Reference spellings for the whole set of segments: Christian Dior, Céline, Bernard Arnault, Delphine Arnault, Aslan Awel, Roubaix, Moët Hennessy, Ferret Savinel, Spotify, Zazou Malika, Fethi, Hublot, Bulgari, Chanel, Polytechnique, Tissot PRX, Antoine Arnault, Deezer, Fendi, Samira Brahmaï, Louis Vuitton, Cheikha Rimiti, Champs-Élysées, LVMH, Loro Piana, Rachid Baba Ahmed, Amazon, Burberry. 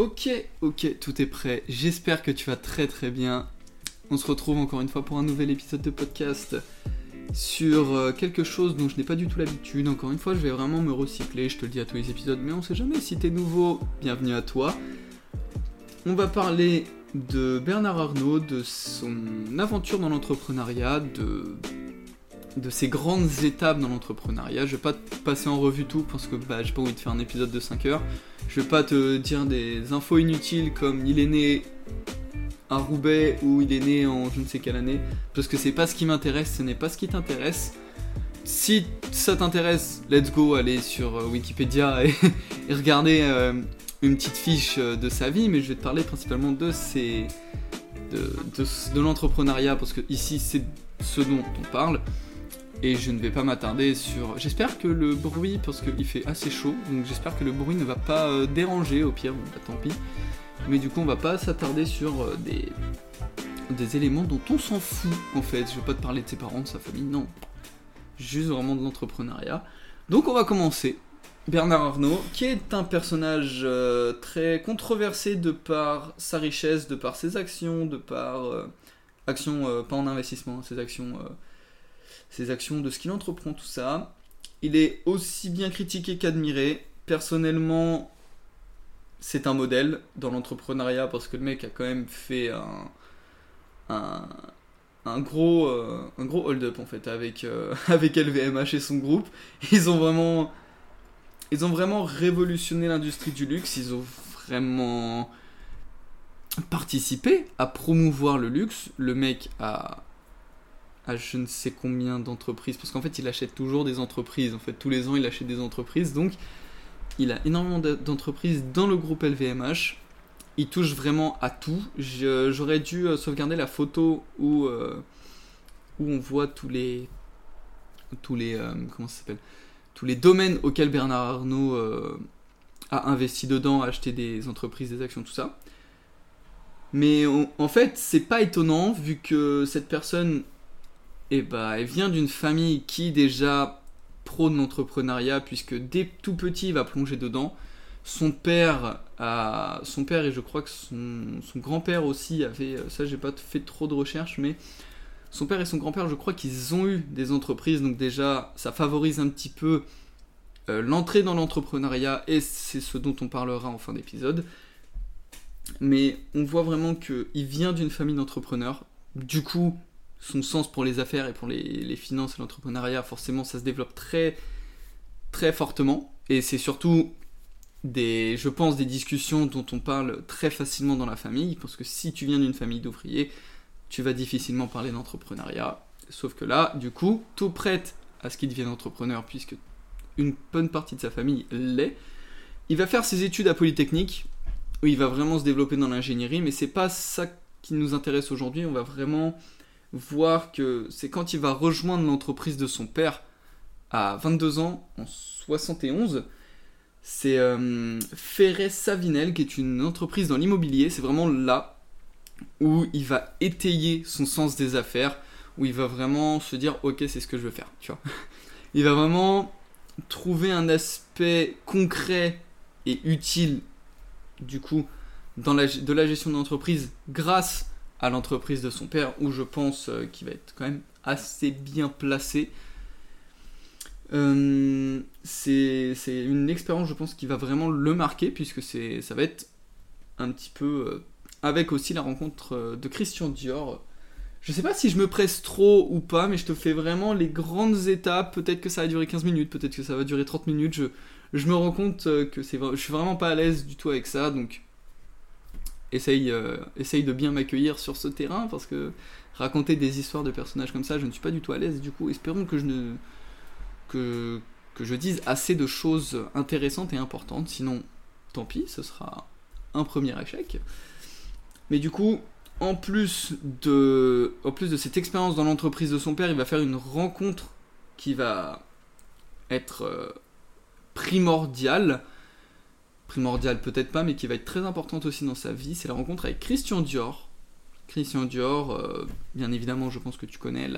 Ok, tout est prêt. J'espère que tu vas très très bien. On se retrouve encore une fois pour un nouvel épisode de podcast sur quelque chose dont je n'ai pas du tout l'habitude. Encore une fois, je vais vraiment me recycler, je te le dis à tous les épisodes, mais on sait jamais. Si t'es nouveau, bienvenue à toi. On va parler de Bernard Arnault, de son aventure dans l'entrepreneuriat, de ses grandes étapes dans l'entrepreneuriat. Je vais pas te passer en revue tout parce que j'ai pas envie de faire un épisode de 5 heures. Je vais pas te dire des infos inutiles comme il est né à Roubaix ou il est né en je ne sais quelle année, parce que c'est pas ce qui m'intéresse, ce n'est pas ce qui t'intéresse. Si ça t'intéresse, let's go, allez sur Wikipédia et regarder une petite fiche de sa vie, mais je vais te parler principalement de l'entrepreneuriat, parce que ici c'est ce dont on parle. Et je ne vais pas m'attarder sur... J'espère que le bruit, parce qu'il fait assez chaud, donc j'espère que le bruit ne va pas déranger, au pire, bon, bah, tant pis. Mais du coup, on va pas s'attarder sur des éléments dont on s'en fout, en fait. Je vais pas te parler de ses parents, de sa famille, non. Juste vraiment de l'entrepreneuriat. Donc on va commencer. Bernard Arnault, qui est un personnage très controversé de par sa richesse, de par ses actions, de par... actions, pas en investissement, ses actions... ses actions, de ce qu'il entreprend, tout ça. Il est aussi bien critiqué qu'admiré. Personnellement, c'est un modèle dans l'entrepreneuriat parce que le mec a quand même fait un gros hold-up en fait avec LVMH et son groupe. Ils ont vraiment révolutionné l'industrie du luxe. Ils ont vraiment participé à promouvoir le luxe. Le mec a je ne sais combien d'entreprises, parce qu'en fait il achète toujours des entreprises, en fait tous les ans il achète des entreprises, donc il a énormément d'entreprises dans le groupe LVMH, il touche vraiment à tout. J'aurais dû sauvegarder la photo où on voit tous les domaines auxquels Bernard Arnault a investi dedans, a acheté des entreprises, des actions, tout ça. Mais en fait c'est pas étonnant vu que cette personne... elle vient d'une famille qui déjà prône l'entrepreneuriat, puisque dès tout petit il va plonger dedans. Son père et je crois que son grand-père aussi avait, ça j'ai pas fait trop de recherches, mais son père et son grand-père je crois qu'ils ont eu des entreprises, donc déjà ça favorise un petit peu l'entrée dans l'entrepreneuriat, et c'est ce dont on parlera en fin d'épisode. Mais on voit vraiment qu'il vient d'une famille d'entrepreneurs, du coup son sens pour les affaires et pour les finances et l'entrepreneuriat, forcément ça se développe très très fortement, et c'est surtout je pense des discussions dont on parle très facilement dans la famille, parce que si tu viens d'une famille d'ouvriers tu vas difficilement parler d'entrepreneuriat, sauf que là du coup tout prête à ce qu'il devienne entrepreneur puisque une bonne partie de sa famille l'est. Il va faire ses études à Polytechnique où il va vraiment se développer dans l'ingénierie, mais c'est pas ça qui nous intéresse aujourd'hui. On va vraiment voir que c'est quand il va rejoindre l'entreprise de son père à 22 ans, en 71, c'est Ferret Savinel, qui est une entreprise dans l'immobilier. C'est vraiment là où il va étayer son sens des affaires, où il va vraiment se dire « Ok, c'est ce que je veux faire », tu vois. Il va vraiment trouver un aspect concret et utile, du coup, dans la gestion d'entreprise grâce à l'entreprise de son père, où je pense qu'il va être quand même assez bien placé. C'est une expérience, je pense, qui va vraiment le marquer, puisque ça va être un petit peu... avec aussi la rencontre de Christian Dior. Je sais pas si je me presse trop ou pas, mais je te fais vraiment les grandes étapes. Peut-être que ça va durer 15 minutes, peut-être que ça va durer 30 minutes. Je me rends compte que je suis vraiment pas à l'aise du tout avec ça, donc... Essaye de bien m'accueillir sur ce terrain, parce que raconter des histoires de personnages comme ça, je ne suis pas du tout à l'aise. Du coup, espérons que je dise assez de choses intéressantes et importantes. Sinon, tant pis, ce sera un premier échec. Mais du coup, en plus de cette expérience dans l'entreprise de son père, il va faire une rencontre qui va être primordiale. Primordial peut-être pas, mais qui va être très importante aussi dans sa vie, c'est la rencontre avec Christian Dior. Christian Dior, bien évidemment, je pense que tu connais,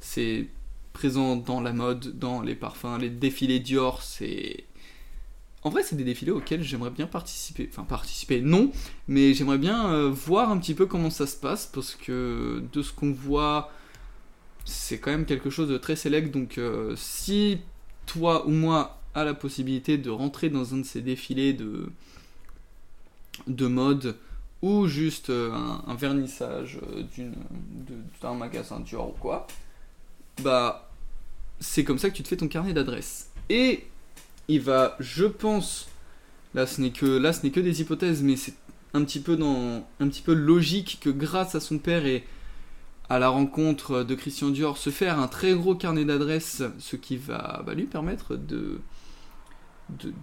c'est présent dans la mode, dans les parfums, les défilés Dior, c'est En vrai, c'est des défilés auxquels j'aimerais bien participer. Enfin, participer, non, mais j'aimerais bien voir un petit peu comment ça se passe, parce que de ce qu'on voit, c'est quand même quelque chose de très sélect. Donc, si toi ou moi a la possibilité de rentrer dans un de ces défilés de mode, ou juste un vernissage d'un magasin du genre ou quoi, bah, c'est comme ça que tu te fais ton carnet d'adresses. Et il va, je pense, là ce n'est que des hypothèses, mais c'est un petit peu logique que grâce à son père et à la rencontre de Christian Dior, se faire un très gros carnet d'adresses, ce qui va lui permettre de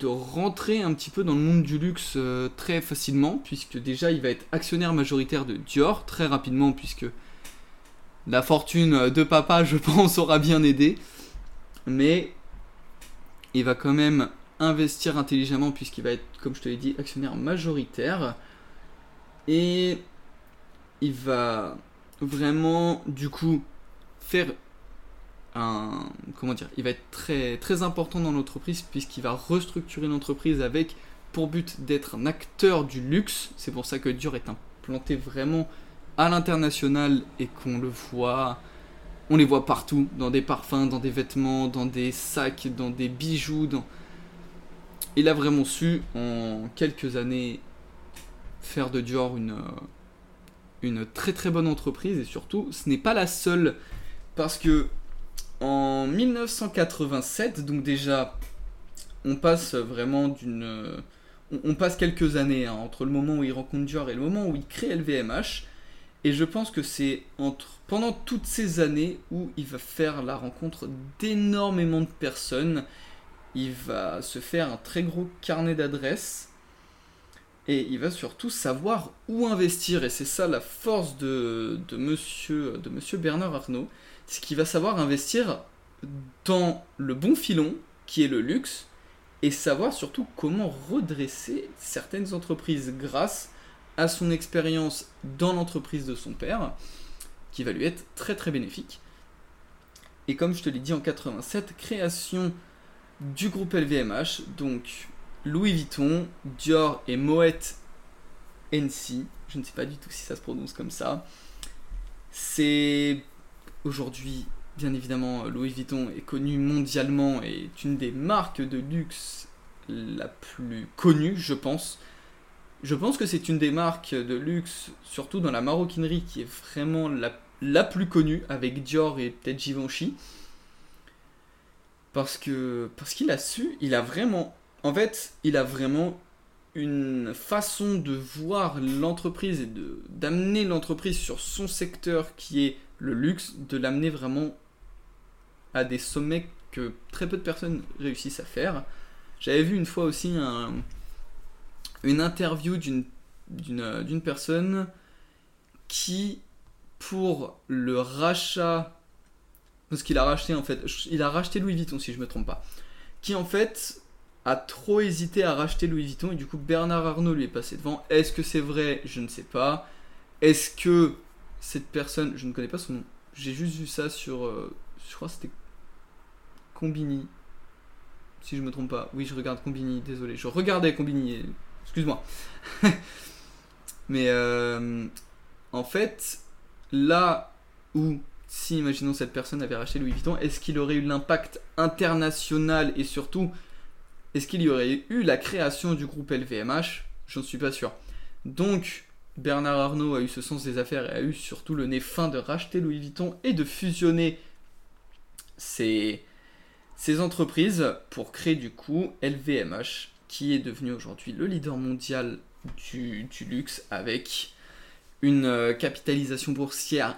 rentrer un petit peu dans le monde du luxe très facilement, puisque déjà il va être actionnaire majoritaire de Dior très rapidement, puisque la fortune de papa, je pense, aura bien aidé, mais il va quand même investir intelligemment puisqu'il va être, comme je te l'ai dit, actionnaire majoritaire, et il va vraiment du coup faire il va être très, très important dans l'entreprise puisqu'il va restructurer l'entreprise avec pour but d'être un acteur du luxe. C'est pour ça que Dior est implanté vraiment à l'international et qu'on le voit, on les voit partout, dans des parfums, dans des vêtements, dans des sacs, dans des bijoux. Il a vraiment su en quelques années faire de Dior une très très bonne entreprise, et surtout ce n'est pas la seule, parce que en 1987, donc déjà, on passe vraiment on passe quelques années entre le moment où il rencontre Dior et le moment où il crée LVMH. Et je pense que c'est pendant toutes ces années où il va faire la rencontre d'énormément de personnes. Il va se faire un très gros carnet d'adresses. Et il va surtout savoir où investir. Et c'est ça la force de monsieur Bernard Arnault. C'est qu'il va savoir investir dans le bon filon, qui est le luxe, et savoir surtout comment redresser certaines entreprises grâce à son expérience dans l'entreprise de son père, qui va lui être très très bénéfique. Et comme je te l'ai dit, en 87, création du groupe LVMH, donc Louis Vuitton, Dior et Moët Hennessy, je ne sais pas du tout si ça se prononce comme ça. C'est aujourd'hui, bien évidemment, Louis Vuitton est connu mondialement et est une des marques de luxe la plus connue, je pense. Je pense que c'est une des marques de luxe, surtout dans la maroquinerie, qui est vraiment la plus connue, avec Dior et peut-être Givenchy. Parce qu'il a su, il a vraiment une façon de voir l'entreprise et d'amener l'entreprise sur son secteur qui est le luxe, de l'amener vraiment à des sommets que très peu de personnes réussissent à faire. J'avais vu une fois aussi une interview d'une personne qui, pour le rachat, parce qu'il a racheté en fait, il a racheté Louis Vuitton si je me trompe pas, qui en fait a trop hésité à racheter Louis Vuitton, et du coup Bernard Arnault lui est passé devant. Est-ce que c'est vrai? Je ne sais pas. Est-ce que cette personne, je ne connais pas son nom, j'ai juste vu ça sur, je crois que c'était Combini, si je me trompe pas. Oui, je regarde Combini, désolé, je regardais Combini, excuse-moi. Mais en fait, là où, si imaginons cette personne avait racheté Louis Vuitton, est-ce qu'il aurait eu l'impact international, et surtout, est-ce qu'il y aurait eu la création du groupe LVMH? J'en suis pas sûr. Donc, Bernard Arnault a eu ce sens des affaires et a eu surtout le nez fin de racheter Louis Vuitton et de fusionner ces entreprises pour créer du coup LVMH, qui est devenu aujourd'hui le leader mondial du luxe, avec une capitalisation boursière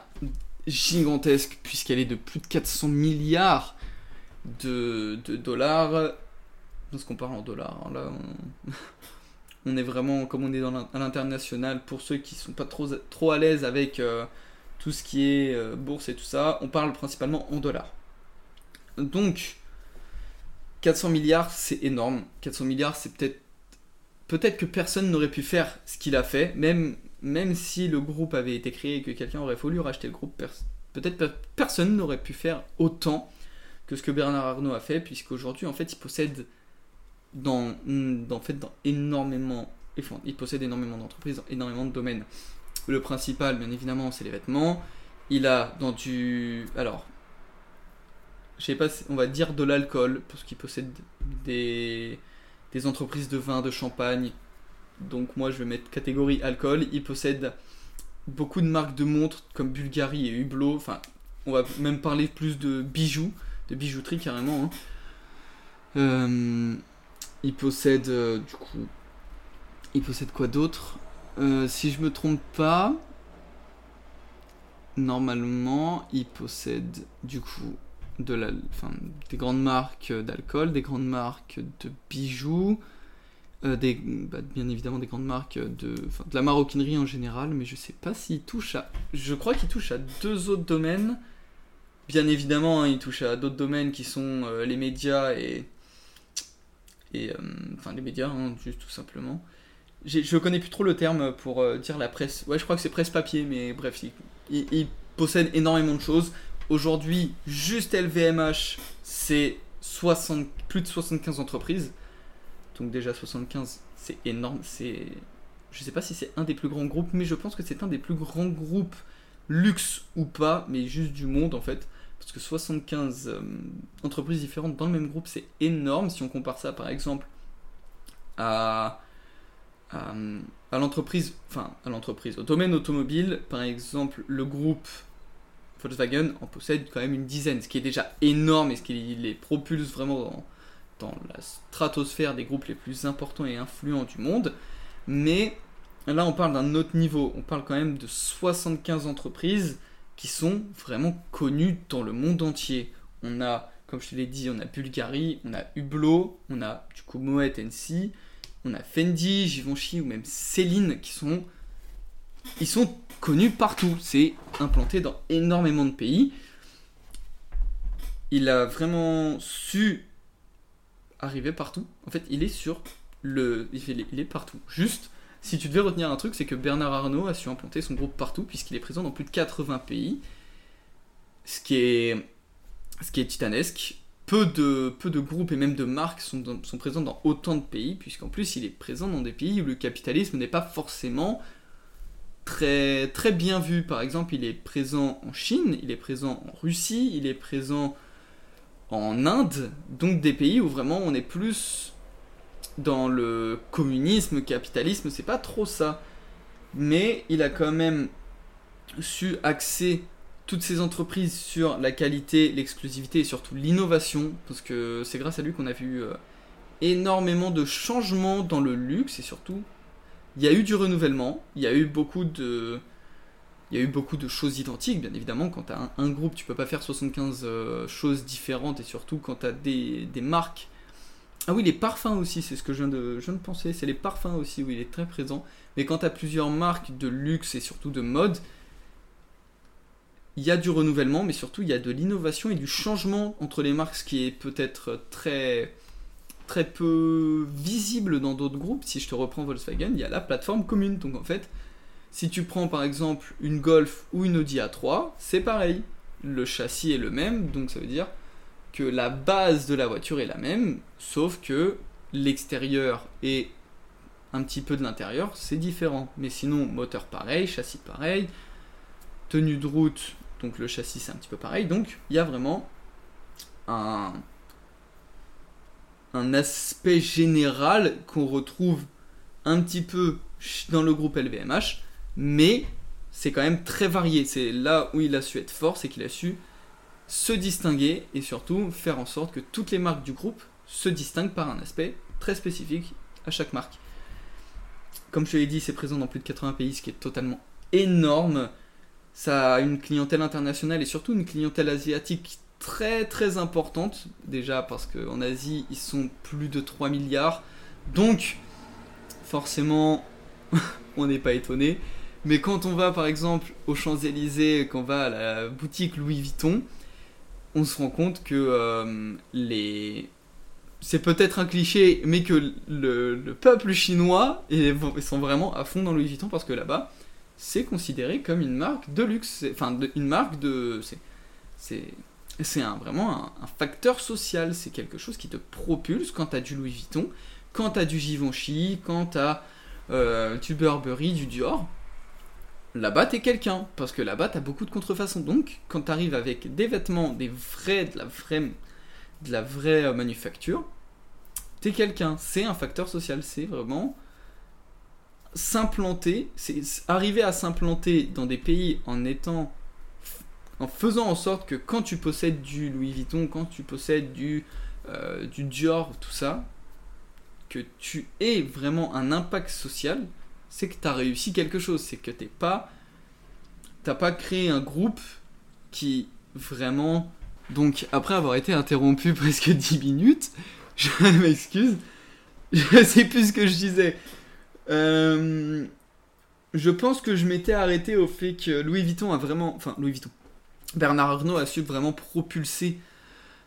gigantesque puisqu'elle est de plus de 400 milliards de dollars. Parce qu'on parle en dollars, hein, là on est vraiment, comme on est à l'international, pour ceux qui ne sont pas trop à l'aise avec tout ce qui est bourse et tout ça, on parle principalement en dollars. Donc, 400 milliards, c'est énorme. 400 milliards, c'est peut-être que personne n'aurait pu faire ce qu'il a fait, même si le groupe avait été créé et que quelqu'un aurait voulu racheter le groupe, peut-être personne n'aurait pu faire autant que ce que Bernard Arnault a fait, puisqu'aujourd'hui, en fait, il possède dans énormément, enfin, il possède énormément d'entreprises dans énormément de domaines. Le principal, bien évidemment, c'est les vêtements. Il a dans du... Alors, je sais pas, on va dire de l'alcool, parce qu'il possède des entreprises de vin, de champagne. Donc moi, je vais mettre catégorie alcool. Il possède beaucoup de marques de montres, comme Bulgari et Hublot. Enfin, on va même parler plus de bijoux, de bijouterie carrément. Hein. Il possède, du coup... Il possède quoi d'autre ? Si je me trompe pas, normalement, il possède du coup des grandes marques d'alcool, des grandes marques de bijoux, bien évidemment des grandes marques de la maroquinerie en général, mais je sais pas s'il touche à... Je crois qu'il touche à deux autres domaines. Bien évidemment, hein, il touche à d'autres domaines qui sont les médias et les médias, hein, juste tout simplement. Je connais plus trop le terme pour dire la presse. Ouais, je crois que c'est presse papier, mais bref, il possède énormément de choses. Aujourd'hui, juste LVMH, c'est plus de 75 entreprises. Donc déjà 75, c'est énorme. Je sais pas si c'est un des plus grands groupes, mais je pense que c'est un des plus grands groupes, luxe ou pas, mais juste du monde en fait. Parce que 75 entreprises différentes dans le même groupe, c'est énorme. Si on compare ça par exemple à l'entreprise, au domaine automobile, par exemple, le groupe Volkswagen en possède quand même une dizaine, ce qui est déjà énorme et ce qui les propulse vraiment dans la stratosphère des groupes les plus importants et influents du monde. Mais là, on parle d'un autre niveau, on parle quand même de 75 entreprises qui sont vraiment connues dans le monde entier. On a, comme je te l'ai dit, on a Bulgari, on a Hublot, on a du coup Moët Hennessy, on a Fendi, Givenchy ou même Céline qui sont connus partout. C'est implanté dans énormément de pays. Il a vraiment su arriver partout. En fait, il est partout. Juste, si tu devais retenir un truc, c'est que Bernard Arnault a su implanter son groupe partout puisqu'il est présent dans plus de 80 pays. Ce qui est titanesque. Peu de groupes et même de marques sont présents dans autant de pays, puisqu'en plus il est présent dans des pays où le capitalisme n'est pas forcément très, très bien vu. Par exemple, il est présent en Chine, il est présent en Russie, il est présent en Inde, donc des pays où vraiment on est plus dans le communisme, capitalisme, c'est pas trop ça. Mais il a quand même su axer toutes ces entreprises sur la qualité, l'exclusivité et surtout l'innovation, parce que c'est grâce à lui qu'on a vu énormément de changements dans le luxe, et surtout il y a eu du renouvellement, il y a eu beaucoup de choses identiques. Bien évidemment, quand tu as un groupe, tu peux pas faire 75 choses différentes, et surtout quand tu as des marques. Ah oui, les parfums aussi, c'est ce que je viens de penser, c'est les parfums aussi où il est très présent. Mais quand tu as plusieurs marques de luxe et surtout de mode, il y a du renouvellement, mais surtout il y a de l'innovation et du changement entre les marques, ce qui est peut-être très, très peu visible dans d'autres groupes. Si je te reprends Volkswagen, il y a la plateforme commune. Donc en fait, si tu prends par exemple une Golf ou une Audi A3, c'est pareil. Le châssis est le même, donc ça veut dire que la base de la voiture est la même, sauf que l'extérieur et un petit peu de l'intérieur, c'est différent. Mais sinon, moteur pareil, châssis pareil, tenue de route, donc le châssis c'est un petit peu pareil. Donc il y a vraiment un aspect général qu'on retrouve un petit peu dans le groupe LVMH, mais c'est quand même très varié. C'est là où il a su être fort, c'est qu'il a su se distinguer et surtout faire en sorte que toutes les marques du groupe se distinguent par un aspect très spécifique à chaque marque. Comme je te l'ai dit, c'est présent dans plus de 80 pays, ce qui est totalement énorme. Ça a une clientèle internationale et surtout une clientèle asiatique très très importante, déjà parce qu'en Asie ils sont plus de 3 milliards, donc forcément on n'est pas étonné. Mais quand on va par exemple aux Champs-Élysées, quand on va à la boutique Louis Vuitton, on se rend compte que c'est peut-être un cliché, mais que le peuple chinois sont vraiment à fond dans Louis Vuitton, parce que là-bas c'est considéré comme une marque de luxe, enfin une marque de... C'est C'est vraiment un facteur social, c'est quelque chose qui te propulse quand tu as du Louis Vuitton, quand tu as du Givenchy, quand tu as du Burberry, du Dior. Là-bas, t'es quelqu'un, parce que là-bas, t'as beaucoup de contrefaçons. Donc, quand t'arrives avec des vêtements, de la vraie manufacture, t'es quelqu'un. C'est un facteur social. C'est vraiment s'implanter. C'est arriver à s'implanter dans des pays en faisant en sorte que quand tu possèdes du Louis Vuitton, quand tu possèdes du Dior, tout ça, que tu aies vraiment un impact social. C'est que tu as réussi quelque chose, c'est que t'as pas créé un groupe qui vraiment... Donc, après avoir été interrompu presque 10 minutes, je m'excuse, je sais plus ce que je disais. Je pense que je m'étais arrêté au fait que Louis Vuitton a vraiment... Enfin, Louis Vuitton. Bernard Arnault a su vraiment propulser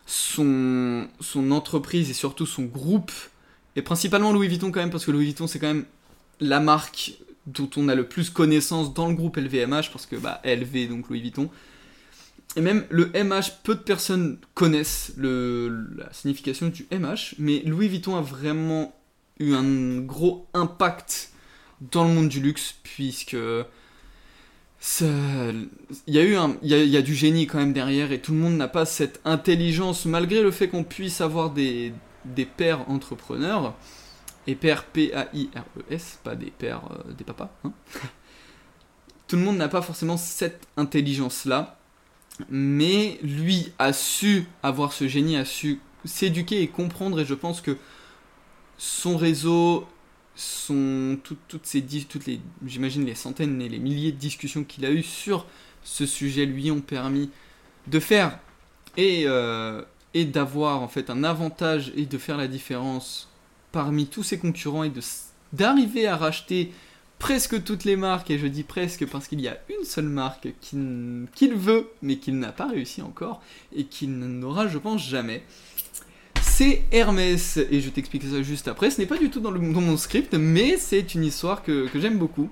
son entreprise et surtout son groupe. Et principalement Louis Vuitton quand même, parce que Louis Vuitton, c'est quand même... la marque dont on a le plus connaissance dans le groupe LVMH, parce que LV, donc Louis Vuitton. Et même le MH, peu de personnes connaissent la signification du MH, mais Louis Vuitton a vraiment eu un gros impact dans le monde du luxe, puisque il y a du génie quand même derrière, et tout le monde n'a pas cette intelligence, malgré le fait qu'on puisse avoir des pères entrepreneurs. Et pères, P-A-I-R-E-S, pas des pères, des papas. Hein. Tout le monde n'a pas forcément cette intelligence-là, mais lui a su avoir ce génie, a su s'éduquer et comprendre, et je pense que son réseau, toutes les, j'imagine, les centaines et les milliers de discussions qu'il a eues sur ce sujet lui ont permis de faire et d'avoir en fait un avantage et de faire la différence parmi tous ses concurrents et d'arriver à racheter presque toutes les marques, et je dis presque parce qu'il y a une seule marque qu'il veut, mais qu'il n'a pas réussi encore, et qu'il n'aura, je pense, jamais. C'est Hermès, et je t'explique ça juste après. Ce n'est pas du tout dans mon script, mais c'est une histoire que j'aime beaucoup.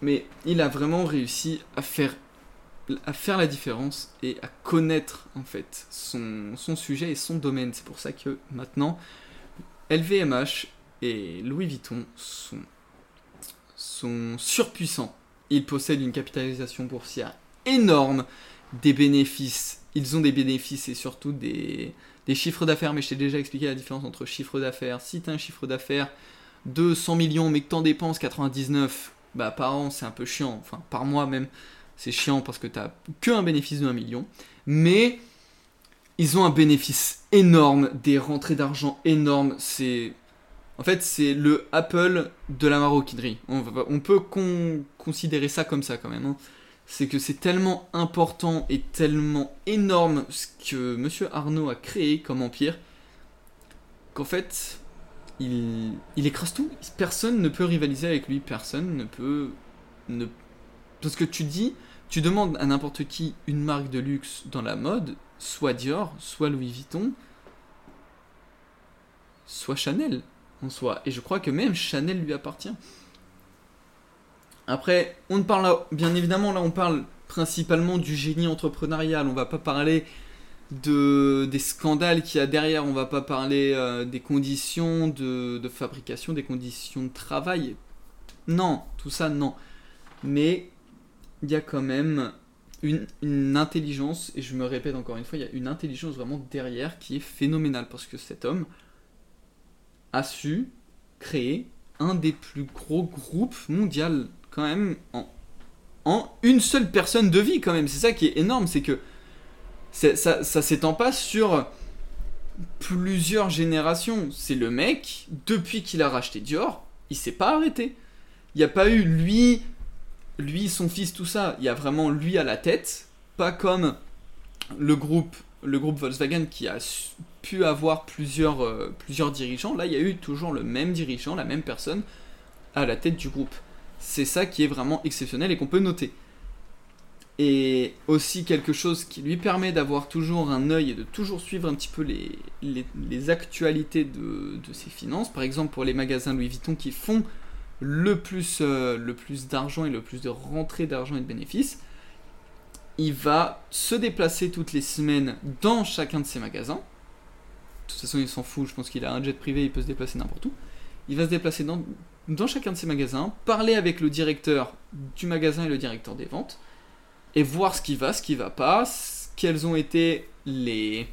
Mais il a vraiment réussi à faire la différence et à connaître, en fait, son sujet et son domaine. C'est pour ça que, maintenant... LVMH et Louis Vuitton sont surpuissants. Ils possèdent une capitalisation boursière énorme, des bénéfices. Ils ont des bénéfices et surtout des chiffres d'affaires. Mais je t'ai déjà expliqué la différence entre chiffre d'affaires. Si tu as un chiffre d'affaires de 100 millions mais que tu en dépenses 99 par an, c'est un peu chiant. Enfin, par mois même, c'est chiant parce que tu n'as qu'un bénéfice de 1 million. Mais... ils ont un bénéfice énorme, des rentrées d'argent énormes. C'est le Apple de la maroquinerie. On peut considérer ça comme ça quand même. Hein. C'est que c'est tellement important et tellement énorme ce que M. Arnault a créé comme empire qu'en fait, il écrase tout. Personne ne peut rivaliser avec lui. Personne ne peut... Parce que tu demandes à n'importe qui une marque de luxe dans la mode, soit Dior, soit Louis Vuitton, soit Chanel en soi. Et je crois que même Chanel lui appartient. Après, on parle bien évidemment, là on parle principalement du génie entrepreneurial. On va pas parler des scandales qu'il y a derrière. On va pas parler des conditions de fabrication, des conditions de travail. Non, tout ça non. Mais il y a quand même... Une intelligence, et je me répète encore une fois, il y a une intelligence vraiment derrière qui est phénoménale, parce que cet homme a su créer un des plus gros groupes mondiaux quand même en une seule personne de vie quand même. C'est ça qui est énorme, c'est que ça s'étend pas sur plusieurs générations. C'est le mec, depuis qu'il a racheté Dior, il s'est pas arrêté. Il n'y a pas eu lui, son fils, tout ça. Il y a vraiment lui à la tête, pas comme le groupe Volkswagen qui a pu avoir plusieurs dirigeants. Là, il y a eu toujours le même dirigeant, la même personne à la tête du groupe. C'est ça qui est vraiment exceptionnel et qu'on peut noter. Et aussi quelque chose qui lui permet d'avoir toujours un œil et de toujours suivre un petit peu les actualités de ses finances. Par exemple, pour les magasins Louis Vuitton qui font le plus d'argent et le plus de rentrées d'argent et de bénéfices, il va se déplacer toutes les semaines dans chacun de ses magasins. De toute façon, il s'en fout, je pense qu'il a un jet privé, il peut se déplacer n'importe où. Il va se déplacer dans chacun de ses magasins, parler avec le directeur du magasin et le directeur des ventes, et voir ce qui va pas, quels ont été les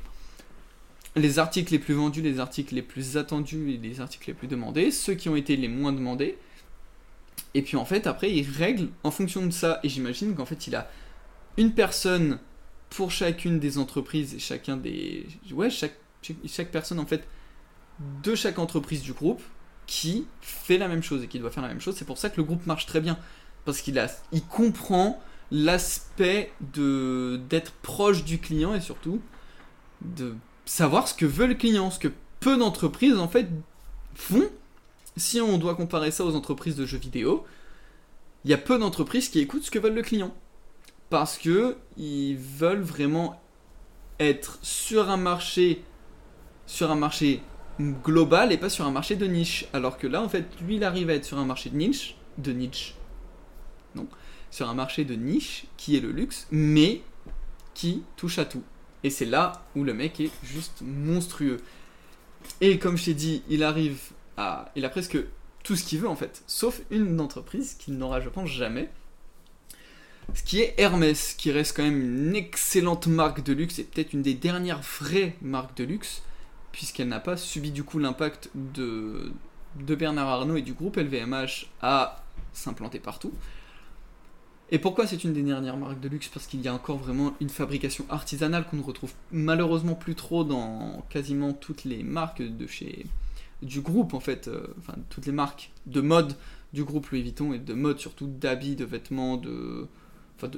articles les plus vendus, les articles les plus attendus et les articles les plus demandés, ceux qui ont été les moins demandés. Et puis en fait, après, il règle en fonction de ça. Et j'imagine qu'en fait, il a une personne pour chacune des entreprises et chacun des... Ouais, chaque personne en fait de chaque entreprise du groupe qui fait la même chose et qui doit faire la même chose. C'est pour ça que le groupe marche très bien. Parce qu'il comprend l'aspect d'être proche du client et surtout de savoir ce que veut le client, ce que peu d'entreprises en fait font. Si on doit comparer ça aux entreprises de jeux vidéo, il y a peu d'entreprises qui écoutent ce que veut le client. Parce qu'ils veulent vraiment être sur un marché global et pas sur un marché de niche. Alors que là, en fait, lui, il arrive à être sur un marché de niche qui est le luxe, mais qui touche à tout. Et c'est là où le mec est juste monstrueux. Et comme je t'ai dit, il a presque tout ce qu'il veut en fait, sauf une entreprise qu'il n'aura, je pense, jamais. Ce qui est Hermès, qui reste quand même une excellente marque de luxe et peut-être une des dernières vraies marques de luxe, puisqu'elle n'a pas subi du coup l'impact de Bernard Arnault et du groupe LVMH à s'implanter partout. Et pourquoi c'est une des dernières marques de luxe ? Parce qu'il y a encore vraiment une fabrication artisanale qu'on ne retrouve malheureusement plus trop dans quasiment toutes les marques du groupe en fait, enfin toutes les marques de mode du groupe Louis Vuitton et de mode surtout d'habits, de vêtements,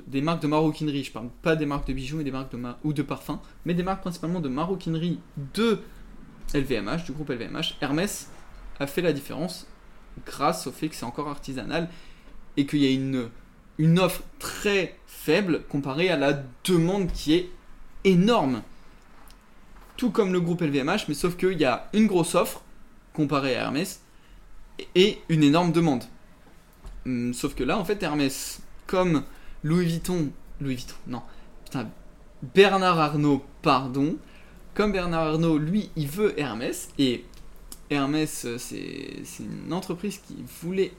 des marques de maroquinerie. Je parle pas des marques de bijoux et des marques ou de parfums, mais des marques principalement de maroquinerie de LVMH, du groupe LVMH. Hermès a fait la différence grâce au fait que c'est encore artisanal et qu'il y a une offre très faible comparée à la demande qui est énorme. Tout comme le groupe LVMH, mais sauf qu'il y a une grosse offre comparée à Hermès et une énorme demande. Sauf que là, en fait, Hermès, comme Bernard Arnault, comme Bernard Arnault, lui, il veut Hermès, et Hermès, c'est une entreprise qui voulait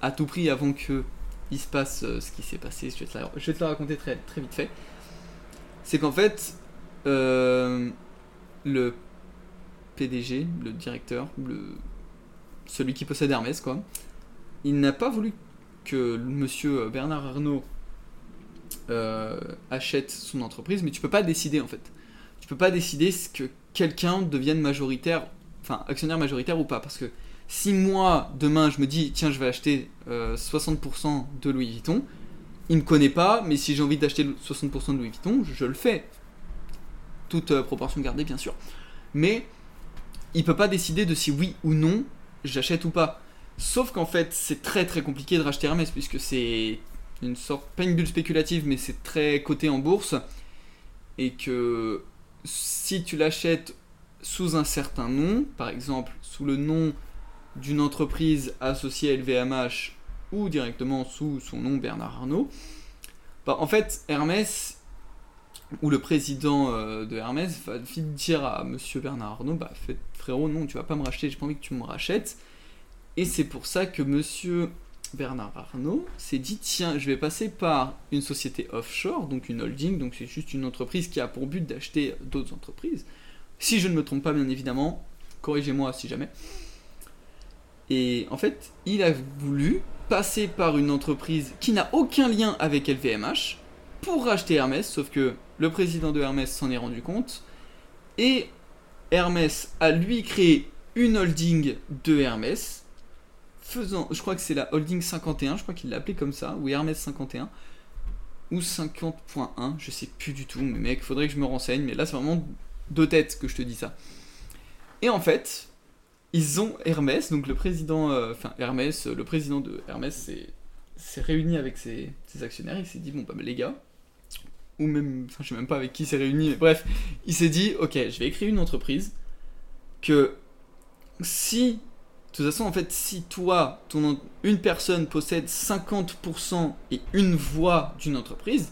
à tout prix, avant que il se passe ce qui s'est passé, je vais te le raconter très, très vite fait. C'est qu'en fait, le PDG, le directeur, celui qui possède Hermès, quoi, il n'a pas voulu que monsieur Bernard Arnault achète son entreprise, mais tu peux pas décider en fait. Tu peux pas décider que quelqu'un devienne actionnaire majoritaire ou pas, parce que si moi, demain, je me dis, tiens, je vais acheter 60% de Louis Vuitton, il ne me connaît pas, mais si j'ai envie d'acheter 60% de Louis Vuitton, je le fais. Toute proportion gardée, bien sûr. Mais il peut pas décider de si oui ou non, j'achète ou pas. Sauf qu'en fait, c'est très très compliqué de racheter Hermès, puisque c'est une sorte, pas une bulle spéculative, mais c'est très coté en bourse. Et que si tu l'achètes sous un certain nom, par exemple, sous le nom d'une entreprise associée à LVMH ou directement sous son nom Bernard Arnault, bah, en fait Hermès ou le président de Hermès va vite dire à monsieur Bernard Arnault, bah frérot, non, tu vas pas me racheter, j'ai pas envie que tu me rachètes. Et c'est pour ça que monsieur Bernard Arnault s'est dit, tiens, je vais passer par une société offshore, donc une holding, donc c'est juste une entreprise qui a pour but d'acheter d'autres entreprises, si je ne me trompe pas bien évidemment, corrigez-moi si jamais. Et en fait, il a voulu passer par une entreprise qui n'a aucun lien avec LVMH pour racheter Hermès, sauf que le président de Hermès s'en est rendu compte. Et Hermès a lui créé une holding de Hermès, je crois que c'est la holding 51, je crois qu'il l'a appelée comme ça, ou Hermès 51, ou 50.1, je sais plus du tout, mais mec, faudrait que je me renseigne, mais là c'est vraiment de tête que je te dis ça. Et en fait, ils ont Hermès, donc le président de Hermès s'est réuni avec ses actionnaires, il s'est dit, bon bah les gars, ou même, enfin je sais même pas avec qui s'est réuni, mais bref, il s'est dit, ok, je vais créer une entreprise que si, de toute façon en fait, si toi, une personne possède 50% et une voix d'une entreprise,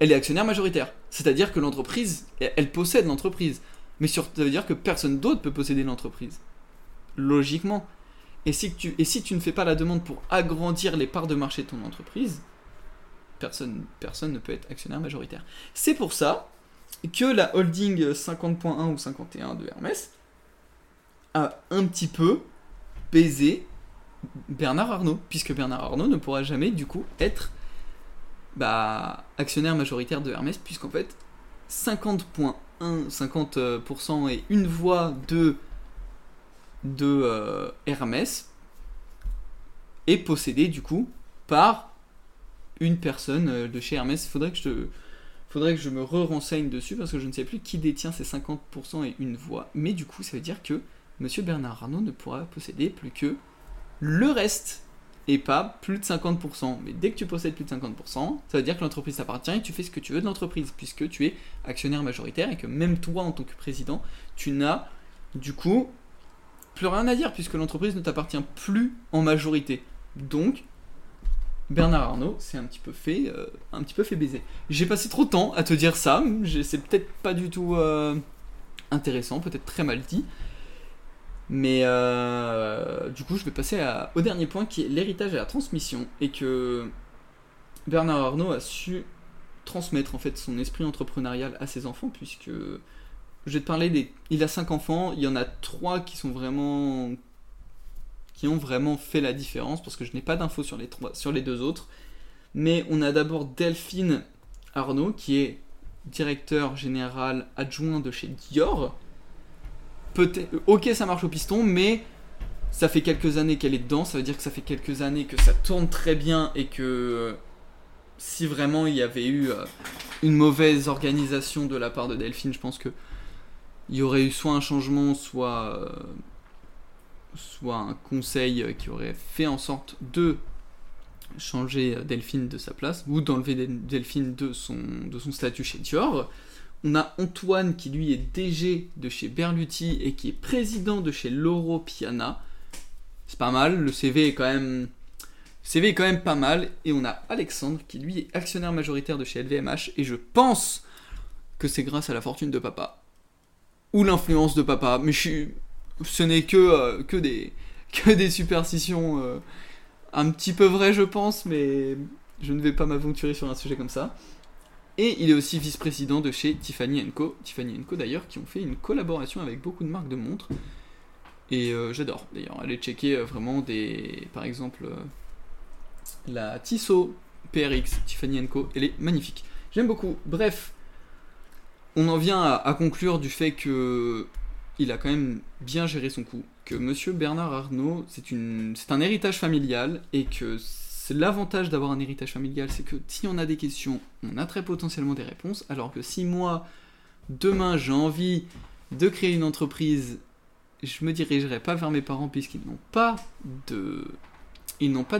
elle est actionnaire majoritaire. C'est-à-dire que l'entreprise, elle possède l'entreprise. Mais ça veut dire que personne d'autre peut posséder l'entreprise. Logiquement. Et si tu ne fais pas la demande pour agrandir les parts de marché de ton entreprise, personne ne peut être actionnaire majoritaire. C'est pour ça que la holding 50.1 ou 51 de Hermès a un petit peu baisé Bernard Arnault, puisque Bernard Arnault ne pourra jamais du coup être actionnaire majoritaire de Hermès, puisqu'en fait 50% et une voix de Hermès est possédée du coup par une personne de chez Hermès. Faudrait que je me renseigne dessus parce que je ne sais plus qui détient ces 50% et une voix, mais du coup ça veut dire que monsieur Bernard Arnault ne pourra posséder plus que le reste et pas plus de 50%. Mais dès que tu possèdes plus de 50%, ça veut dire que l'entreprise t'appartient et tu fais ce que tu veux de l'entreprise puisque tu es actionnaire majoritaire et que même toi en tant que président, tu n'as du coup plus rien à dire puisque l'entreprise ne t'appartient plus en majorité. Donc Bernard Arnault s'est un petit peu fait baiser. J'ai passé trop de temps à te dire ça, c'est peut-être pas du tout intéressant, peut-être très mal dit. Mais du coup je vais passer au dernier point qui est l'héritage et la transmission, et que Bernard Arnault a su transmettre en fait son esprit entrepreneurial à ses enfants, puisque je vais te parler il a 5 enfants, il y en a 3 qui ont vraiment fait la différence parce que je n'ai pas d'infos sur les deux autres. Mais on a d'abord Delphine Arnault qui est directeur général adjoint de chez Dior. Ok, ça marche au piston, mais ça fait quelques années qu'elle est dedans, ça veut dire que ça fait quelques années que ça tourne très bien et que si vraiment il y avait eu une mauvaise organisation de la part de Delphine, je pense que il y aurait eu soit un changement, soit un conseil qui aurait fait en sorte de changer Delphine de sa place ou d'enlever Delphine de son statut chez Dior. On a Antoine qui lui est DG de chez Berluti et qui est président de chez Loro Piana. C'est pas mal, le CV est quand même pas mal. Et on a Alexandre qui lui est actionnaire majoritaire de chez LVMH. Et je pense que c'est grâce à la fortune de papa. Ou l'influence de papa. Mais ce n'est que des superstitions un petit peu vraies je pense. Mais je ne vais pas m'aventurer sur un sujet comme ça. Et il est aussi vice-président de chez Tiffany & Co. Tiffany & Co d'ailleurs qui ont fait une collaboration avec beaucoup de marques de montres. Et j'adore d'ailleurs. Allez checker vraiment par exemple la Tissot PRX Tiffany & Co. Elle est magnifique. J'aime beaucoup. Bref, on en vient à conclure du fait que il a quand même bien géré son coup. Que monsieur Bernard Arnault, c'est un héritage familial et que l'avantage d'avoir un héritage familial, c'est que si on a des questions, on a très potentiellement des réponses, alors que si moi, demain, j'ai envie de créer une entreprise, je me dirigerai pas vers mes parents puisqu'ils n'ont pas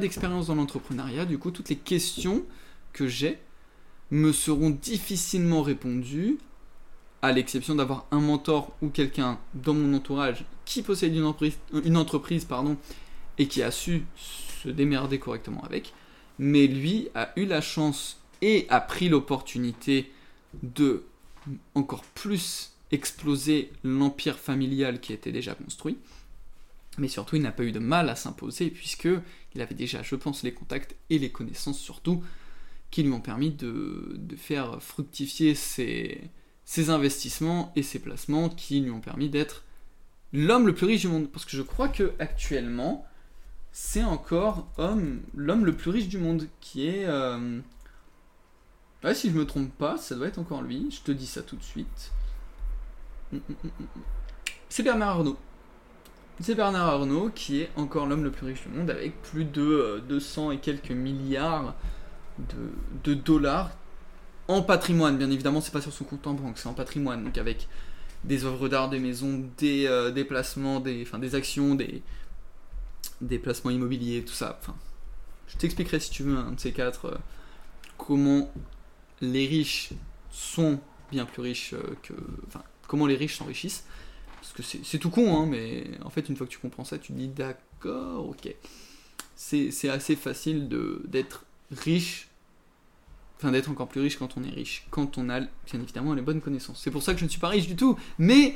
d'expérience dans l'entrepreneuriat. Du coup, toutes les questions que j'ai me seront difficilement répondues, à l'exception d'avoir un mentor ou quelqu'un dans mon entourage qui possède une entreprise, et qui a su se démerder correctement avec, mais lui a eu la chance et a pris l'opportunité de encore plus exploser l'empire familial qui était déjà construit, mais surtout il n'a pas eu de mal à s'imposer puisque il avait déjà, je pense, les contacts et les connaissances surtout qui lui ont permis de faire fructifier ses investissements et ses placements qui lui ont permis d'être l'homme le plus riche du monde, parce que je crois que actuellement c'est encore l'homme le plus riche du monde, qui est... Ouais, si je me trompe pas, ça doit être encore lui. Je te dis ça tout de suite. C'est Bernard Arnault. C'est Bernard Arnault qui est encore l'homme le plus riche du monde, avec plus de 200 et quelques milliards de dollars en patrimoine. Bien évidemment, c'est pas sur son compte en banque, c'est en patrimoine. Donc avec des œuvres d'art, des maisons, des placements, des actions, des placements immobiliers, tout ça. Enfin, je t'expliquerai si tu veux un de ces quatre comment les riches sont bien plus riches que... Enfin, comment les riches s'enrichissent. Parce que c'est tout con, hein, mais en fait, une fois que tu comprends ça, tu te dis d'accord, ok. C'est assez facile d'être riche Enfin, d'être encore plus riche quand on est riche. Quand on a, bien évidemment, les bonnes connaissances. C'est pour ça que je ne suis pas riche du tout. Mais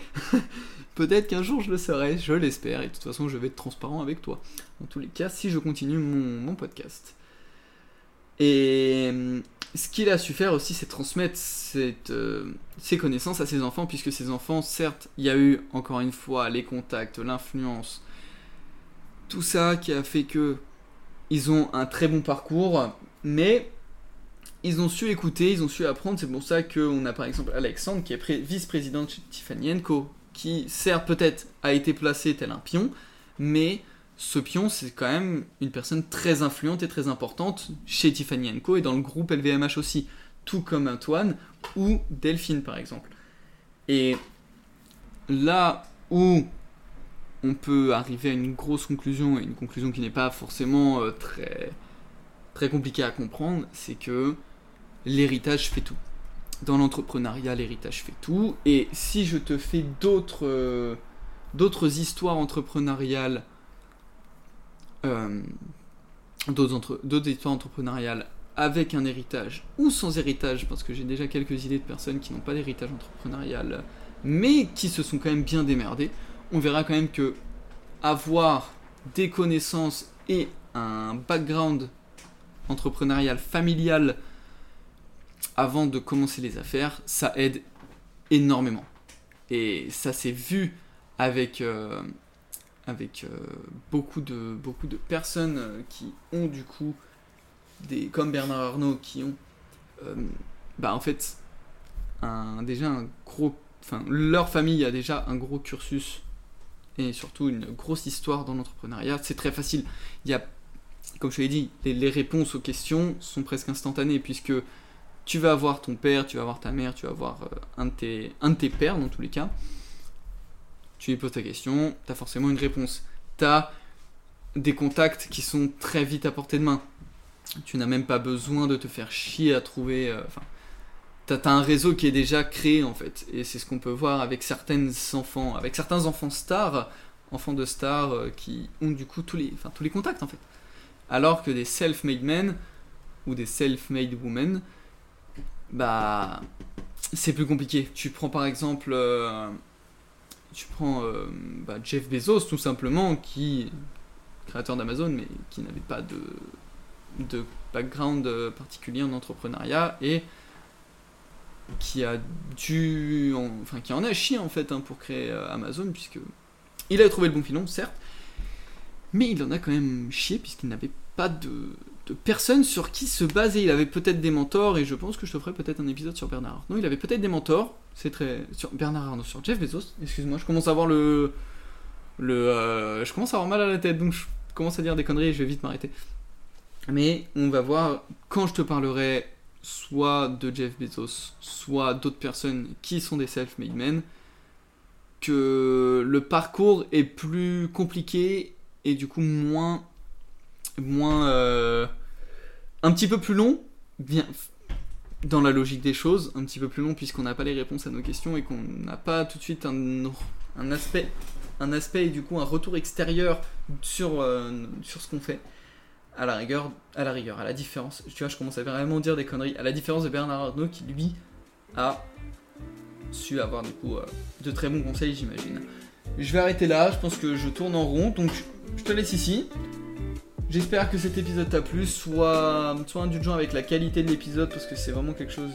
peut-être qu'un jour, je le serai. Je l'espère. Et de toute façon, je vais être transparent avec toi. Dans tous les cas, si je continue mon podcast. Et ce qu'il a su faire aussi, c'est transmettre ses connaissances à ses enfants. Puisque ses enfants, certes, il y a eu, encore une fois, les contacts, l'influence. Tout ça qui a fait que ils ont un très bon parcours. Mais... ils ont su écouter, ils ont su apprendre. C'est pour ça qu'on a par exemple Alexandre qui est vice-président chez Tiffany & Co. qui, certes, peut-être a été placé tel un pion, mais ce pion, c'est quand même une personne très influente et très importante chez Tiffany & Co. et dans le groupe LVMH aussi, tout comme Antoine ou Delphine par exemple. Et là où on peut arriver à une grosse conclusion, et une conclusion qui n'est pas forcément très compliquée à comprendre, c'est que l'héritage fait tout. Dans l'entrepreneuriat, l'héritage fait tout. Et si je te fais d'autres histoires entrepreneuriales, d'autres histoires entrepreneuriales avec un héritage ou sans héritage, parce que j'ai déjà quelques idées de personnes qui n'ont pas d'héritage entrepreneurial, mais qui se sont quand même bien démerdées, on verra quand même que avoir des connaissances et un background entrepreneurial, familial, avant de commencer les affaires, ça aide énormément. Et ça s'est vu avec beaucoup de personnes qui ont du coup, comme Bernard Arnault, qui ont en fait leur famille a déjà un gros cursus et surtout une grosse histoire dans l'entrepreneuriat. C'est très facile. Il y a, comme je l'ai dit, les réponses aux questions sont presque instantanées, puisque tu vas avoir ton père, tu vas avoir ta mère, tu vas avoir un de tes pères dans tous les cas. Tu lui poses ta question, tu as forcément une réponse. Tu as des contacts qui sont très vite à portée de main. Tu n'as même pas besoin de te faire chier à trouver... t'as un réseau qui est déjà créé en fait. Et c'est ce qu'on peut voir avec certains enfants stars, enfants de stars qui ont du coup tous les contacts en fait. Alors que des self-made men ou des self-made women, c'est plus compliqué. Tu prends par exemple Jeff Bezos tout simplement, qui créateur d'Amazon, mais qui n'avait pas de background particulier en entrepreneuriat et qui en a chié en fait pour créer Amazon, puisque il a trouvé le bon filon certes, mais il en a quand même chié puisqu'il n'avait pas de personnes sur qui se baser. Il avait peut-être des mentors, et je pense que je te ferai peut-être un épisode sur Bernard Arnault. Il avait peut-être des mentors, sur Bernard Arnault, sur Jeff Bezos, excuse-moi, je commence à avoir je commence à avoir mal à la tête, donc je commence à dire des conneries et je vais vite m'arrêter. Mais on va voir quand je te parlerai soit de Jeff Bezos, soit d'autres personnes qui sont des self-made men, que le parcours est plus compliqué et du coup moins un petit peu plus long, bien dans la logique des choses, un petit peu plus long puisqu'on n'a pas les réponses à nos questions et qu'on n'a pas tout de suite un aspect et du coup un retour extérieur sur ce qu'on fait. À la différence, tu vois, je commence à vraiment dire des conneries, à la différence de Bernard Arnault qui lui a su avoir du coup de très bons conseils, j'imagine. Je vais arrêter là, je pense que je tourne en rond, donc je te laisse ici. J'espère que cet épisode t'a plu, sois indulgent avec la qualité de l'épisode, parce que c'est vraiment quelque chose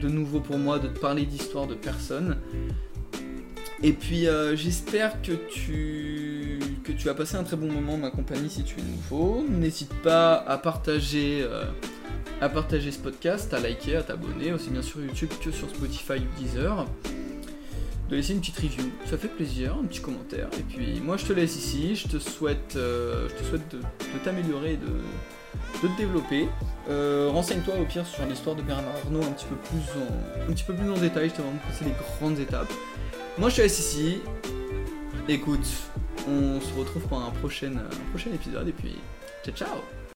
de nouveau pour moi de te parler d'histoire de personnes. Et puis j'espère que tu as passé un très bon moment en ma compagnie si tu es nouveau. N'hésite pas à partager ce podcast, à liker, à t'abonner, aussi bien sur YouTube que sur Spotify ou Deezer. De laisser une petite review, ça fait plaisir, un petit commentaire. Et puis moi je te laisse ici, je te souhaite de t'améliorer, de te développer. Renseigne-toi au pire sur l'histoire de Bernard Arnault un petit peu plus en détail, je te demande de les grandes étapes. Moi je te laisse ici, écoute, on se retrouve pour un prochain épisode et puis ciao ciao.